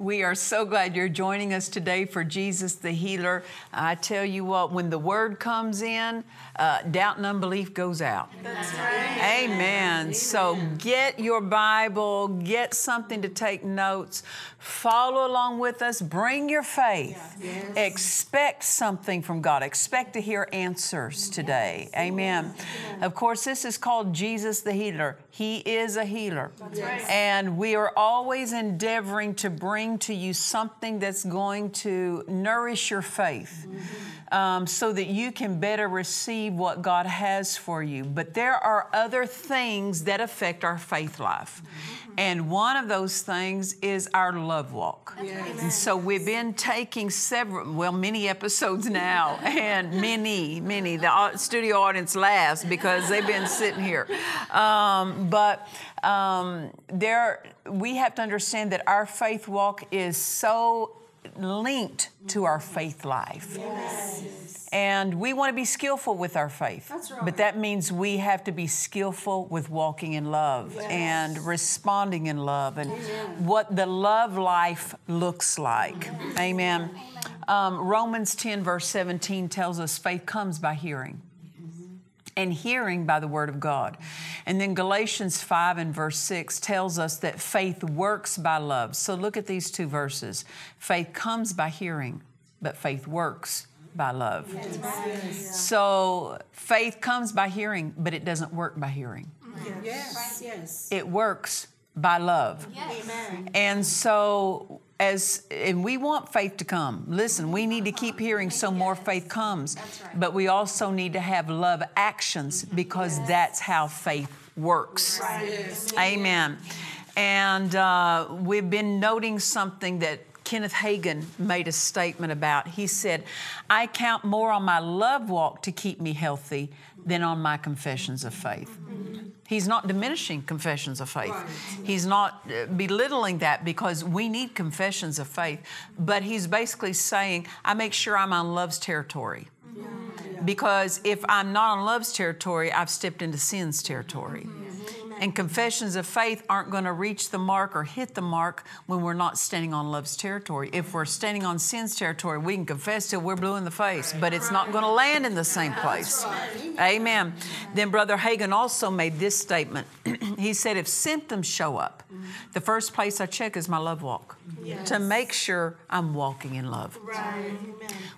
We are so glad you're joining us today for Jesus the Healer. I tell you what, when the Word comes in, doubt and unbelief goes out. That's right. Amen. Amen. So get your Bible, get something to take notes, follow along with us, bring your faith. Yes. Expect something from God. Expect to hear answers today. Yes. Amen. Yes. Of course, this is called Jesus the Healer. He is a healer. That's right. And we are always endeavoring to bring to you something that's going to nourish your faith, so that you can better receive what God has for you. But there are other things that affect our faith life. And one of those things is our love walk. Yes. And so we've been taking many episodes now, and many. The studio audience laughs because they've been sitting here. We have to understand that our faith walk is so linked to our faith life. Yes. And we want to be skillful with our faith. That's right. But that means we have to be skillful with walking in love. Yes. And responding in love, and amen, what the love life looks like. Yes. Amen. Amen. Romans 10 verse 17 tells us faith comes by hearing, and hearing by the Word of God. And then Galatians 5 and verse 6 tells us that faith works by love. So look at these two verses. Faith comes by hearing, but faith works by love. Yes. Yes. So faith comes by hearing, but it doesn't work by hearing. Yes. Yes. It works by love. Yes. Amen. And so and we want faith to come. Listen, we need to keep hearing so more faith comes. That's right. But we also need to have love actions, because that's how faith works. Right. Yes. Amen. And we've been noting something that Kenneth Hagin made a statement about. He said, I count more on my love walk to keep me healthy than on my confessions of faith. He's not diminishing confessions of faith. Right. He's not belittling that, because we need confessions of faith. But he's basically saying, I make sure I'm on love's territory. Mm-hmm. Because if I'm not on love's territory, I've stepped into sin's territory. Mm-hmm. And confessions of faith aren't going to reach the mark or hit the mark when we're not standing on love's territory. If we're standing on sin's territory, we can confess till we're blue in the face, but it's not going to land in the same place. Right. Amen. Then Brother Hagin also made this statement. He said, if symptoms show up, the first place I check is my love walk. Yes. To make sure I'm walking in love. Right.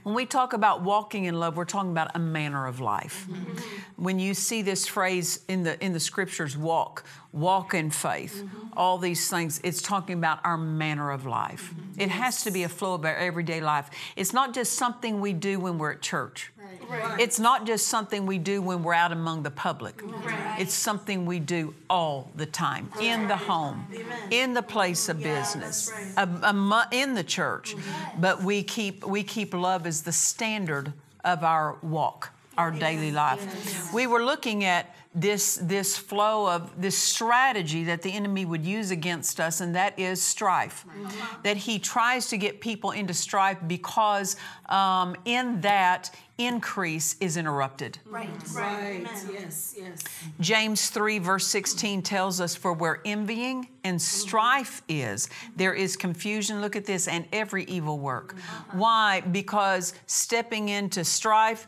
When we talk about walking in love, we're talking about a manner of life. Mm-hmm. When you see this phrase in the scriptures, walk in faith, all these things, it's talking about our manner of life. Mm-hmm. It has to be a flow of our everyday life. It's not just something we do when we're at church. Right. It's not just something we do when we're out among the public. Right. It's something we do all the time, right, in the home, amen, in the place of business, right, in the church. Yes. But we keep love as the standard of our walk, our daily life. Yes. We were looking at this flow of this strategy that the enemy would use against us, and that is strife. Mm-hmm. That he tries to get people into strife because in that increase is interrupted. Right. Right. Yes. Yes. James 3 verse 16 tells us, for where envying and strife is, there is confusion. Look at this, and every evil work. Mm-hmm. Why? Because stepping into strife,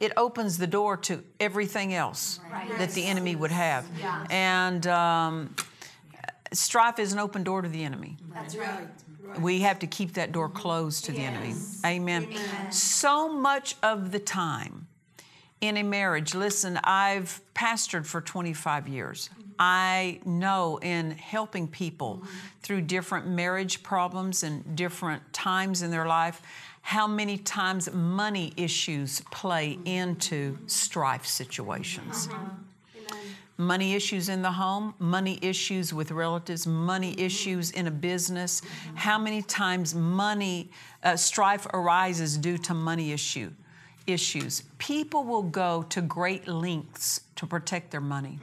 it opens the door to everything else, right, that the enemy would have. Yeah. And strife is an open door to the enemy. That's right. We have to keep that door closed to the enemy. Amen. Amen. So much of the time, in a marriage. Listen, I've pastored for 25 years. I know in helping people through different marriage problems and different times in their life, how many times money issues play into strife situations. Money issues in the home, money issues with relatives, money issues in a business. How many times money strife arises due to money issues. People will go to great lengths to protect their money.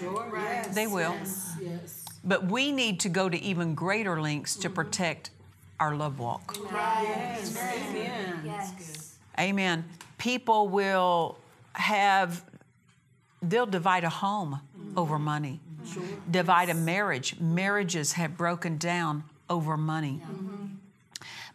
Sure, right. Yes, they will. Yes. But we need to go to even greater lengths to protect our love walk. Yes. Amen. Yes. Amen. People will they'll divide a home over money. Sure. Divide a marriage. Marriages have broken down over money.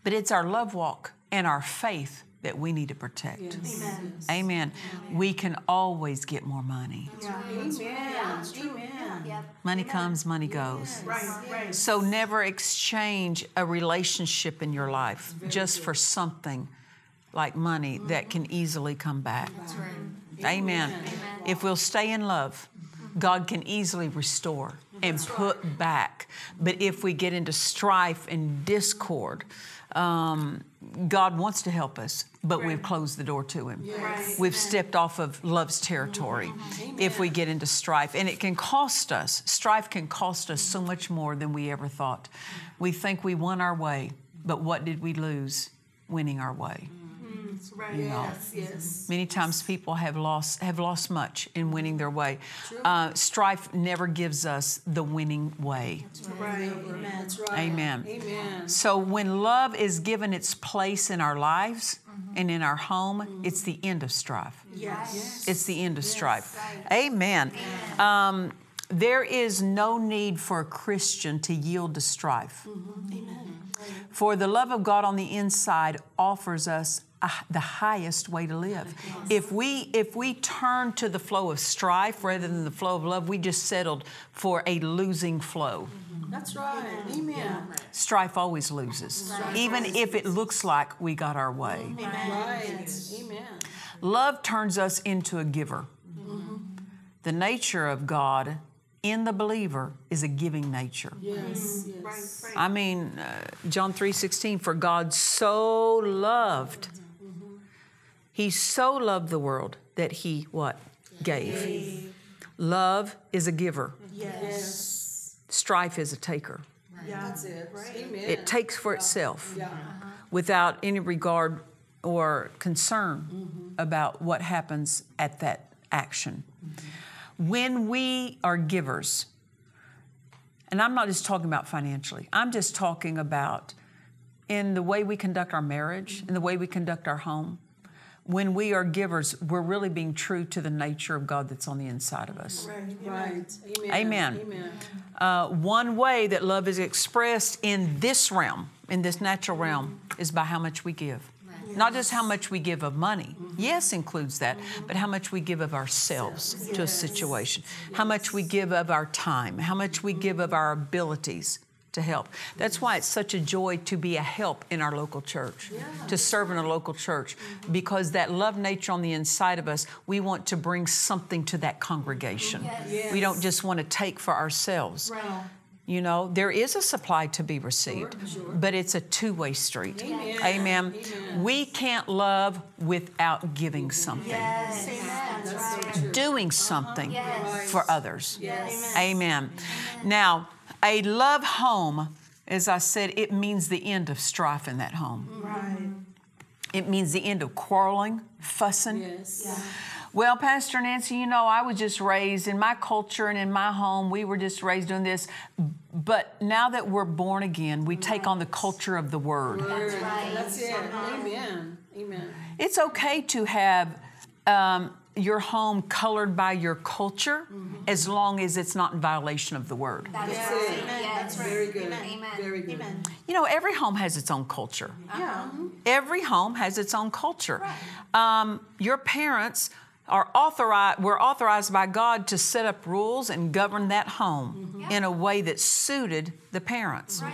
But it's our love walk and our faith that we need to protect. Yes. Amen. Amen. Amen. We can always get more money. Yeah. Amen. Yeah. Amen. Yeah. Money comes, money goes. Yes. Right. So never exchange a relationship in your life just for something like money that can easily come back. That's right. Amen. Amen. If we'll stay in love, God can easily restore and put back. But if we get into strife and discord, God wants to help us, but we've closed the door to Him. Yes. We've stepped off of love's territory if we get into strife. And it can cost us. Strife can cost us so much more than we ever thought. We think we won our way, but what did we lose winning our way? Right. You know, yes. Many times people have lost much in winning their way. Strife never gives us the winning way. That's right. Amen. That's right. Amen. Amen. So when love is given its place in our lives and in our home, it's the end of strife. Yes. It's the end of strife. Right. Amen. There is no need for a Christian to yield to strife. Amen. For the love of God on the inside offers us the highest way to live. Yes. If we turn to the flow of strife rather than the flow of love, we just settled for a losing flow. That's right. Amen. Yeah. Strife always loses, even if it looks like we got our way. Amen. Right. Amen. Love turns us into a giver. The nature of God in the believer is a giving nature. Yes. Yes. I mean, John 3:16, for God so loved. He so loved the world that He what? Gave. Love is a giver. Yes. Strife is a taker. Yeah. That's it. Right. Amen. It takes for itself without any regard or concern about what happens at that action. When we are givers, and I'm not just talking about financially, I'm just talking about in the way we conduct our marriage, in the way we conduct our home. When we are givers, we're really being true to the nature of God that's on the inside of us. Right. Amen. Amen. One way that love is expressed in this realm, in this natural realm, is by how much we give. Yes. Not just how much we give of money. Yes, includes that, but how much we give of ourselves to a situation. Yes. How much we give of our time. How much we give of our abilities to help. That's why it's such a joy to be a help in our local church, to serve in a local church, because that love nature on the inside of us, we want to bring something to that congregation. Yes. Yes. We don't just want to take for ourselves. Right. You know, there is a supply to be received, but it's a two-way street. Amen. Amen. Amen. We can't love without giving something. Yes. Yes. That's right. Doing something for others. Yes. Amen. Amen. Now, a love home, as I said, it means the end of strife in that home. Right. It means the end of quarreling, fussing. Yes. Yeah. Well, Pastor Nancy, you know, I was just raised in my culture and in my home. We were just raised doing this. But now that we're born again, we take on the culture of the Word. That's right. That's it. Amen. Amen. It's okay to have your home colored by your culture as long as it's not in violation of the Word. That's it. Amen. That's right. Very good. Amen. Very good. Amen. You know, every home has its own culture. Yeah. Every home has its own culture. Right. Your parents were authorized by God to set up rules and govern that home in a way that suited the parents. Right.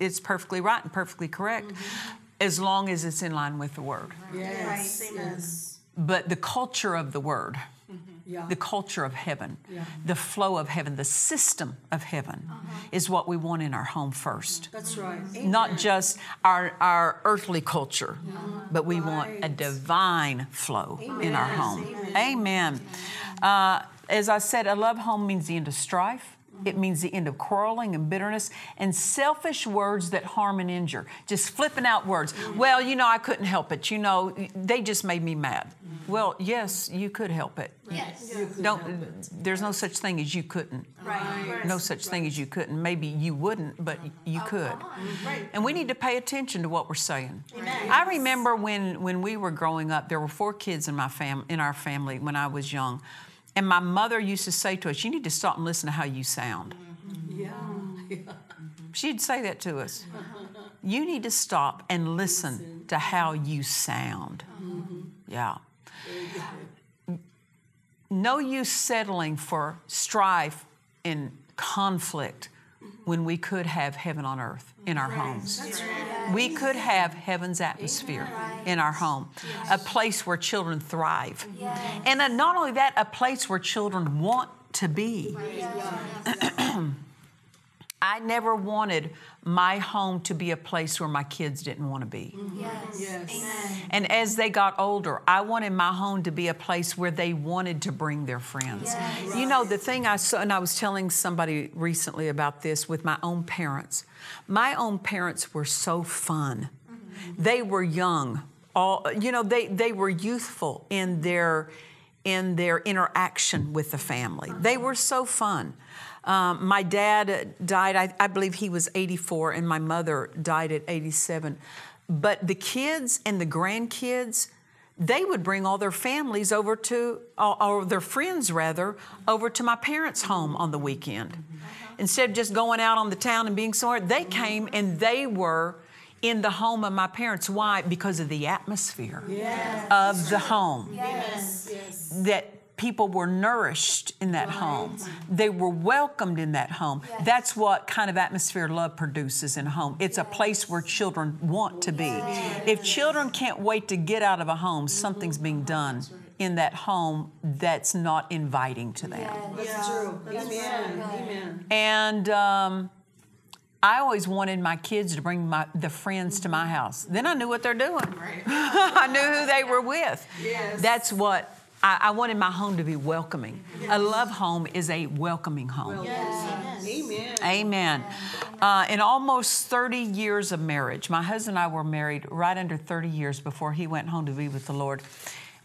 It's perfectly right and perfectly correct as long as it's in line with the Word. Yes. Yes. but the culture of the Word, the culture of heaven, the flow of heaven, the system of heaven is what we want in our home first. That's right. Amen. Not just our earthly culture, but we want a divine flow in our home. Amen. As I said, a love home means the end of strife. It means the end of quarreling and bitterness and selfish words that harm and injure. Just flipping out words. Well, you know, I couldn't help it. You know, they just made me mad. Well, yes, you could help it. Yes. There's no such thing as you couldn't. Right. No such thing as you couldn't. Maybe you wouldn't, but you could. Right. And we need to pay attention to what we're saying. Amen. I remember when we were growing up, there were 4 kids in our family when I was young. And my mother used to say to us, you need to stop and listen to how you sound. She'd say that to us. You need to stop and listen to how you sound. No use settling for strife and conflict when we could have heaven on earth in our homes. We could have heaven's atmosphere in our home, a place where children thrive. And not only that, a place where children want to be. I never wanted my home to be a place where my kids didn't want to be. And as they got older, I wanted my home to be a place where they wanted to bring their friends. You know, the thing I saw, and I was telling somebody recently about this with my own parents. My own parents were so fun. They were young. They were youthful in their interaction with the family. They were so fun. My dad died, I believe he was 84, and my mother died at 87. But the kids and the grandkids, they would bring all their families over to, or their friends rather, over to my parents' home on the weekend. Instead of just going out on the town and being somewhere, they came and they were in the home of my parents. Why? Because of the atmosphere of the home. That people were nourished in that home. They were welcomed in that home. That's what kind of atmosphere love produces in a home. It's a place where children want to be. If children can't wait to get out of a home, something's being done in that home that's not inviting to them. That's true. Amen. And I always wanted my kids to bring the friends to my house. Then I knew what they're doing. I knew who they were with. That's what I wanted my home to be welcoming. A love home is a welcoming home. Amen. In almost 30 years of marriage, my husband and I were married right under 30 years before he went home to be with the Lord.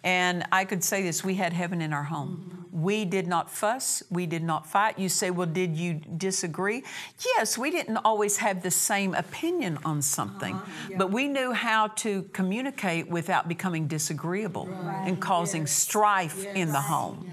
And I could say this, we had heaven in our home. We did not fuss. We did not fight. You say, well, did you disagree? Yes, we didn't always have the same opinion on something, but we knew how to communicate without becoming disagreeable and causing strife in the home.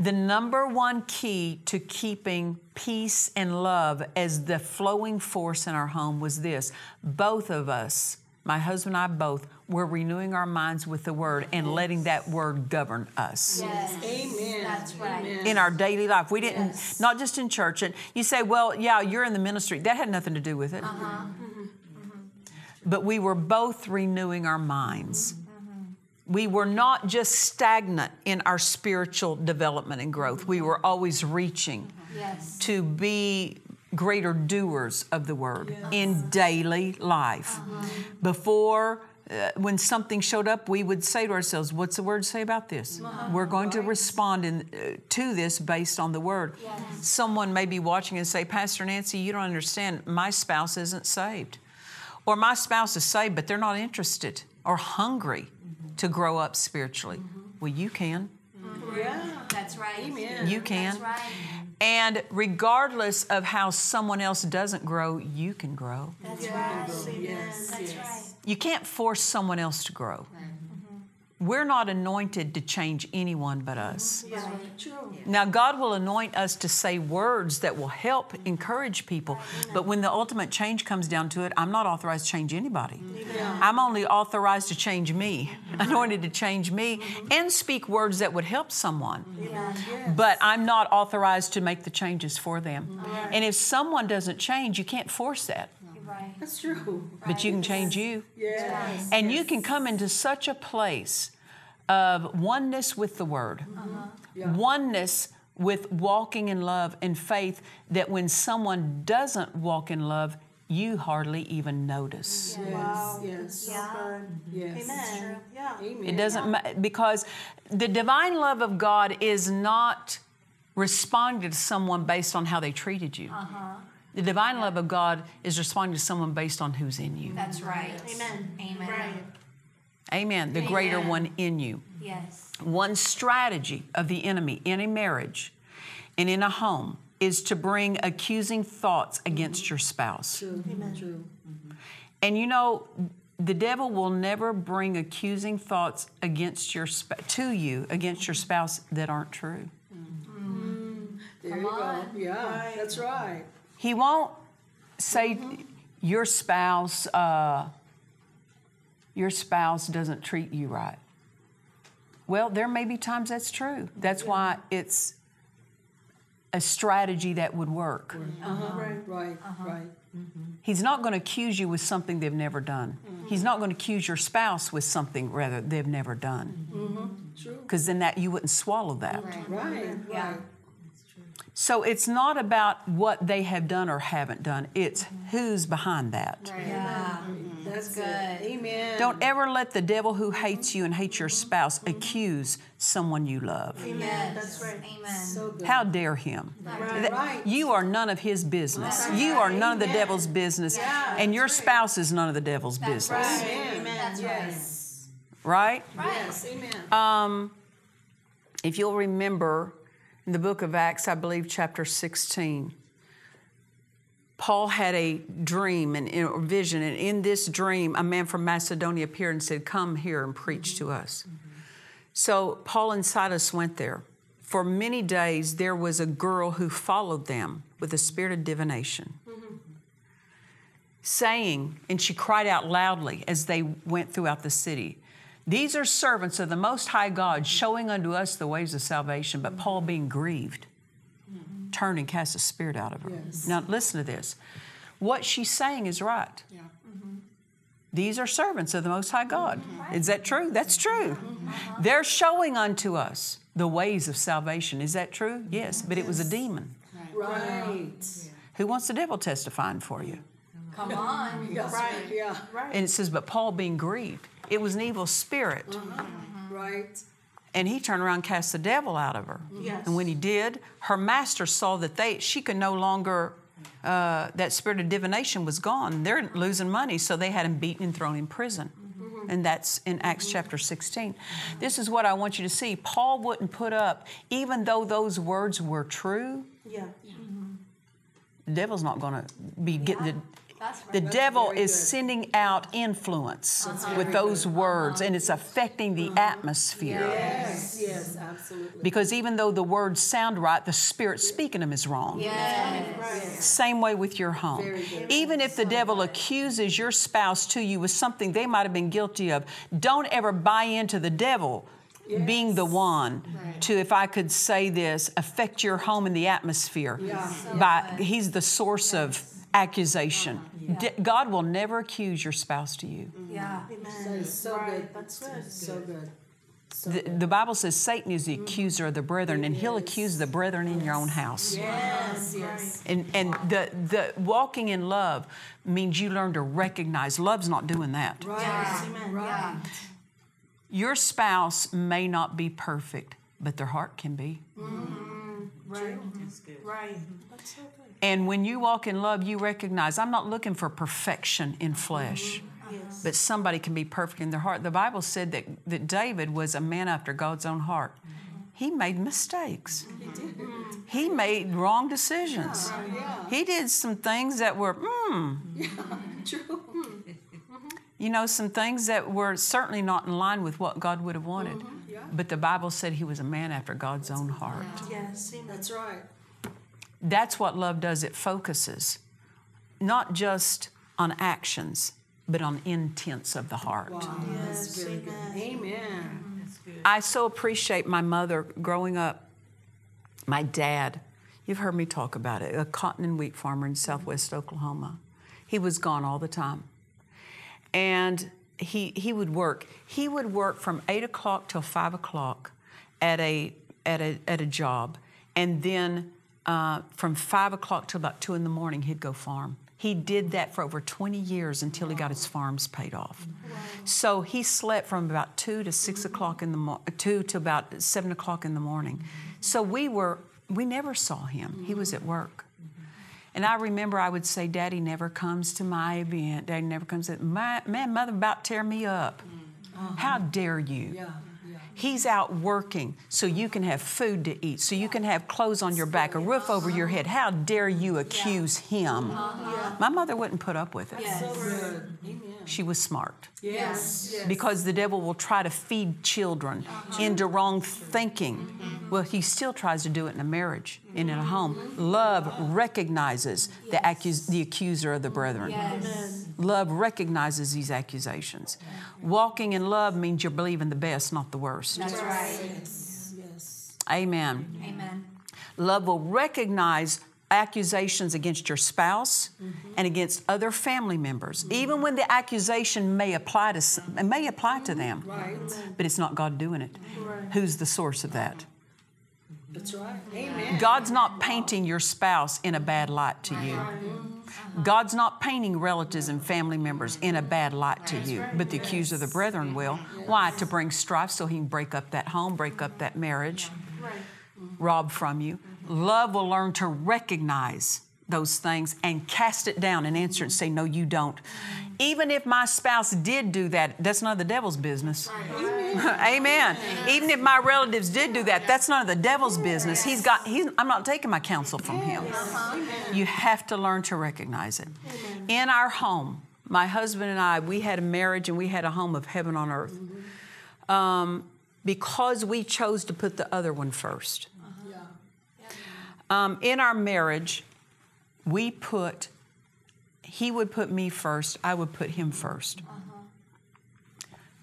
The number one key to keeping peace and love as the flowing force in our home was this. Both of us, my husband and I both, we're renewing our minds with the Word and letting that Word govern us. That's right. In our daily life. We didn't, not just in church. And you say, well, yeah, you're in the ministry. That had nothing to do with it. But we were both renewing our minds. We were not just stagnant in our spiritual development and growth. We were always reaching to be greater doers of the Word in daily life. Before, when something showed up, we would say to ourselves, what's the Word say about this? We're going to respond to this based on the Word. Someone may be watching and say, Pastor Nancy, you don't understand. My spouse isn't saved. Or my spouse is saved, but they're not interested or hungry to grow up spiritually. Well, you can. That's right. Amen. You can. That's right. And regardless of how someone else doesn't grow, you can grow. That's right. Yes. That's right. You can't force someone else to grow. We're not anointed to change anyone but us. Now, God will anoint us to say words that will help encourage people. But when the ultimate change comes down to it, I'm not authorized to change anybody. I'm only authorized to change me, anointed to change me, and speak words that would help someone. But I'm not authorized to make the changes for them. And if someone doesn't change, you can't force that. That's true. But you can change you. And you can come into such a place of oneness with the Word, oneness with walking in love and faith, that when someone doesn't walk in love, you hardly even notice. Yes. Wow. Yes. Yeah. Yes. Amen. Yeah. It doesn't matter, because the divine love of God is not responding to someone based on how they treated you. The divine love of God is responding to someone based on who's in you. That's right. Yes. Amen. Amen. Right. Amen. The greater one in you. Yes. One strategy of the enemy in a marriage and in a home is to bring accusing thoughts against your spouse. True. Amen. True. And you know, the devil will never bring accusing thoughts against your against your spouse that aren't true. There you go. Yeah, right. That's right. He won't say your spouse doesn't treat you right. Well, there may be times that's true. That's why it's a strategy that would work. Right. He's not going to accuse you with something they've never done. He's not going to accuse your spouse with something they've never done. Because then that you wouldn't swallow that. Right. So it's not about what they have done or haven't done. It's who's behind that. Right. Yeah. That's good. Amen. Don't ever let the devil who hates you and hates your spouse accuse someone you love. Amen. That's right. Amen. So good. How dare him? Right. You are none of his business. Right. You are none of the devil's business. Yeah, and your spouse is none of the devil's business. Right. Amen. That's right. Right? Yes. Amen. If you'll remember, in the book of Acts, I believe chapter 16, Paul had a dream and vision. And in this dream, a man from Macedonia appeared and said, come here and preach to us. So Paul and Silas went there. For many days, there was a girl who followed them with a spirit of divination, saying, and she cried out loudly as they went throughout the city, these are servants of the Most High God, showing unto us the ways of salvation. But Paul, being grieved, turned and cast a spirit out of her. Yes. Now, listen to this. What she's saying is right. Yeah. These are servants of the Most High God. Is that true? That's true. They're showing unto us the ways of salvation. Is that true? Yes, but it was a demon. Right. Who wants the devil testifying for you? Come on. Right. And it says, but Paul, being grieved. It was an evil spirit. Right. And he turned around and cast the devil out of her. Yes. And when he did, her master saw that she could no longer, that spirit of divination was gone. They're losing money, so they had him beaten and thrown in prison. And that's in Acts chapter 16. This is what I want you to see. Paul wouldn't put up, even though those words were true. The devil's not going to be getting the... The devil is sending out influence with those words, and it's affecting the atmosphere. Yes. Yes, absolutely. Because even though the words sound right, the spirit speaking them is wrong. Yes. Same way with your home. Even if the devil accuses your spouse to you with something they might have been guilty of, don't ever buy into the devil being the one to, if I could say this, affect your home and the atmosphere. He's the source of accusation. God will never accuse your spouse to you. Amen. So good. That's good. So good. The Bible says Satan is the accuser of the brethren, and he'll accuse the brethren in your own house. Yes. And the walking in love means you learn to recognize love's not doing that. Right. Yes. Amen. Right. Your spouse may not be perfect, but their heart can be. Right. That's good. Right. That's so good. And when you walk in love, you recognize, I'm not looking for perfection in flesh, but somebody can be perfect in their heart. The Bible said that David was a man after God's own heart. He made mistakes. He made wrong decisions. He did some things that were, you know, some things that were certainly not in line with what God would have wanted. But the Bible said he was a man after God's own heart. Yes, that's right. That's what love does. It focuses not just on actions, but on intents of the heart. Wow. Yes, that's good. Amen. That's good. I so appreciate my mother growing up, my dad. You've heard me talk about it, a cotton and wheat farmer in southwest Oklahoma. He was gone all the time. And he would work. He would work from 8 o'clock till 5 o'clock at a job, and then from 5 o'clock till about 2 in the morning, he'd go farm. He did that for over 20 years until he got his farms paid off. Wow. So he slept from about 2 to 6 o'clock in the 2 to about 7 o'clock in the morning. So we never saw him. He was at work. And I remember I would say, "Daddy never comes to my event. Daddy never comes to my man. Mother about tear me up. How dare you?" Yeah. He's out working so you can have food to eat, so you can have clothes on your back, a roof over your head. How dare you accuse him? My mother wouldn't put up with it. Yes. She was smart. Yes. Because the devil will try to feed children into wrong thinking. Well, he still tries to do it in a marriage and in a home. Love recognizes the accuser of the brethren. Yes. Love recognizes these accusations. Walking in love means you're believing the best, not the worst. That's right. Yes. Yes. Amen. Amen. Love will recognize accusations against your spouse and against other family members, even when the accusation may apply to them. Right. But it's not God doing it. Right. Who's the source of that? That's right. Amen. God's not painting your spouse in a bad light to you. God's not painting relatives and family members in a bad light to you. But the accuser of the brethren will. Why? To bring strife so he can break up that home, break up that marriage, rob from you. Love will learn to recognize those things and cast it down and answer and say, "No, you don't." Even if my spouse did do that, that's none of the devil's business. Amen. Even if my relatives did do that, that's none of the devil's business. I'm not taking my counsel from him. You have to learn to recognize it. In our home, my husband and I, we had a marriage and we had a home of heaven on earth. Because we chose to put the other one first. In our marriage, he would put me first, I would put him first.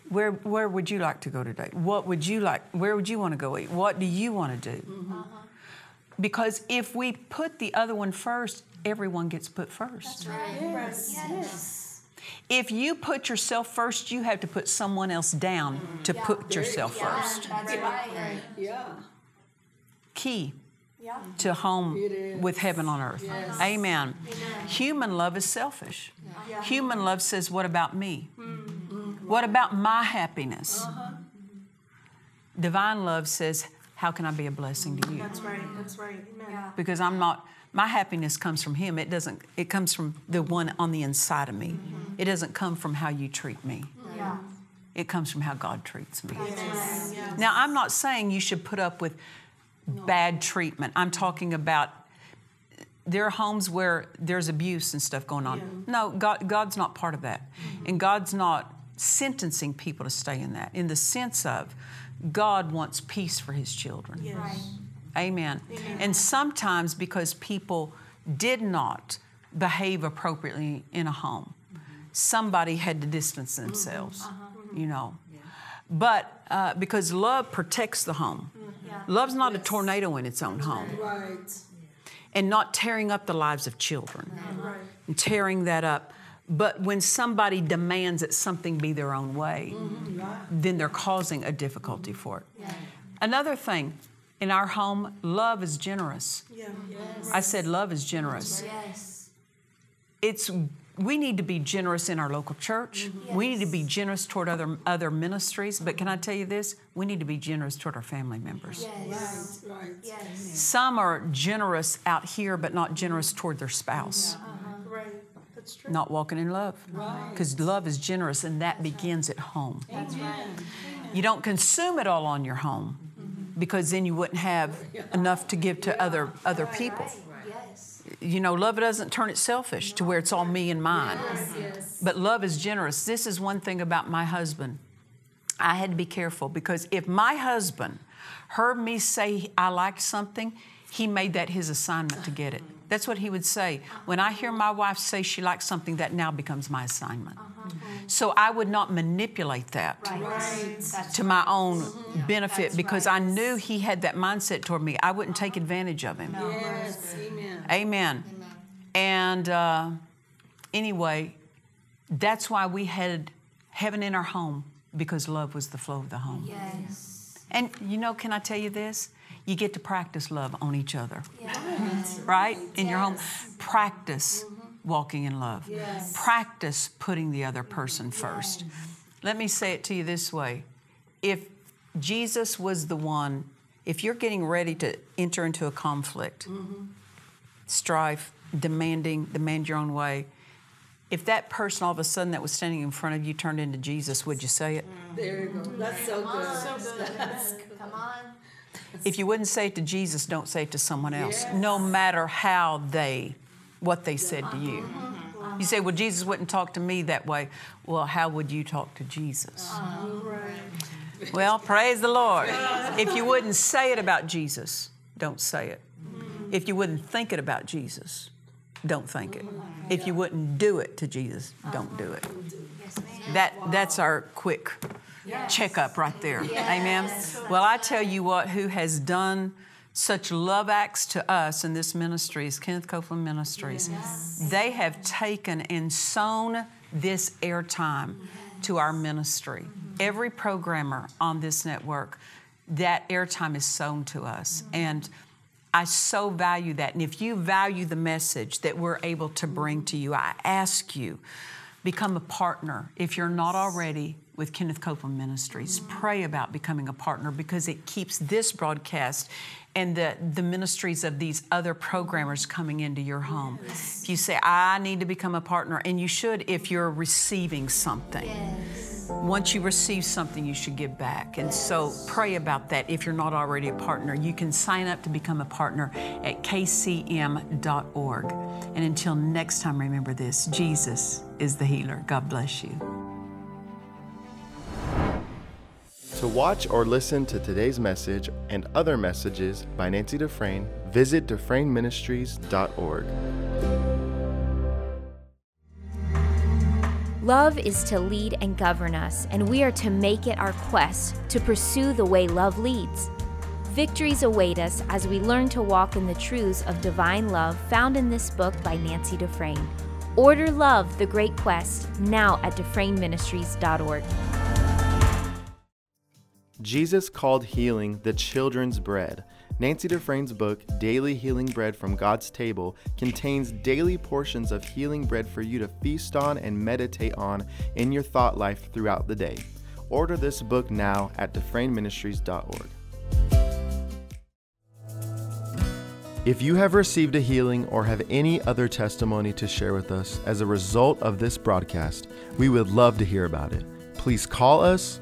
Where would you like to go today? What would you like? Where would you want to go eat? What do you want to do? Because if we put the other one first, everyone gets put first. That's right. Yes. Yes. Yes. If you put yourself first, you have to put someone else down to put yourself first. That's right. Yeah. Key. Yeah. To home with heaven on earth. Yes. Amen. Amen. Human love is selfish. Yeah. Human love says, "What about me? What about my happiness?" Divine love says, "How can I be a blessing to you?" That's right. That's right. Amen. Yeah. Because I'm not. My happiness comes from Him. It doesn't. It comes from the one on the inside of me. It doesn't come from how you treat me. Yeah. It comes from how God treats me. Yes. Yes. Now, I'm not saying you should put up with bad treatment. I'm talking about there are homes where there's abuse and stuff going on. Yeah. No, God's not part of that. And God's not sentencing people to stay in that, in the sense of God wants peace for His children. Yes. Right. Amen. Amen. And sometimes because people did not behave appropriately in a home, somebody had to distance themselves, you know. Yeah. But because love protects the home. Love's not a tornado in its own home. Right. And not tearing up the lives of children. Right. And tearing that up. But when somebody demands that something be their own way, then they're causing a difficulty for it. Yeah. Another thing, in our home, love is generous. Yeah. Yes. I said love is generous. Yes. We need to be generous in our local church. Yes. We need to be generous toward other ministries. But can I tell you this? We need to be generous toward our family members. Yes. Right. Right. Yes. Some are generous out here, but not generous toward their spouse. Yeah. Right. That's true. Not walking in love. Because love is generous, and that begins at home. That's right. You don't consume it all on your home, because then you wouldn't have enough to give to other people. Right. Yes. You know, love doesn't turn it selfish to where it's all me and mine. Yes, yes. But love is generous. This is one thing about my husband. I had to be careful, because if my husband heard me say I liked something, he made that his assignment to get it. That's what he would say. When I hear my wife say she likes something, that now becomes my assignment. So I would not manipulate that to my own benefit, because I knew he had that mindset toward me. I wouldn't take advantage of him. No. Yes. Amen. Amen. Amen. And anyway, that's why we had heaven in our home because love was the flow of the home. Yes. And, you know, can I tell you this? You get to practice love on each other. Yes. Right? In your home. Practice walking in love. Yes. Practice putting the other person first. Yes. Let me say it to you this way. If Jesus was the one, if you're getting ready to enter into a conflict, strife, demand your own way, if that person all of a sudden that was standing in front of you turned into Jesus, would you say it? There you go. That's so good. So good. That's good. Come on. If you wouldn't say it to Jesus, don't say it to someone else, no matter how what they said to you. You say, well, Jesus wouldn't talk to me that way. Well, how would you talk to Jesus? Right. Well, praise the Lord. If you wouldn't say it about Jesus, don't say it. If you wouldn't think it about Jesus, don't think it. If you wouldn't do it to Jesus, don't do it. That's our quick checkup right there. Yes. Amen. Well, I tell you what, who has done such love acts to us in this ministry is Kenneth Copeland Ministries. Yes. They have taken and sown this airtime to our ministry. Every programmer on this network, that airtime is sown to us. And I so value that. And if you value the message that we're able to bring to you, I ask you, become a partner. If you're not already with Kenneth Copeland Ministries, pray about becoming a partner, because it keeps this broadcast and the ministries of these other programmers coming into your home. Yes. If you say, I need to become a partner, and you should if you're receiving something. Yes. Once you receive something, you should give back. And so pray about that. If you're not already a partner, you can sign up to become a partner at kcm.org. And until next time, remember this, Jesus is the healer. God bless you. To watch or listen to today's message and other messages by Nancy Dufresne, visit DufresneMinistries.org. Love is to lead and govern us, and we are to make it our quest to pursue the way love leads. Victories await us as we learn to walk in the truths of divine love found in this book by Nancy Dufresne. Order Love, The Great Quest now at DufresneMinistries.org. Jesus called healing the children's bread. Nancy Dufresne's book, Daily Healing Bread from God's Table, contains daily portions of healing bread for you to feast on and meditate on in your thought life throughout the day. Order this book now at DufresneMinistries.org. If you have received a healing or have any other testimony to share with us as a result of this broadcast, we would love to hear about it. Please call us,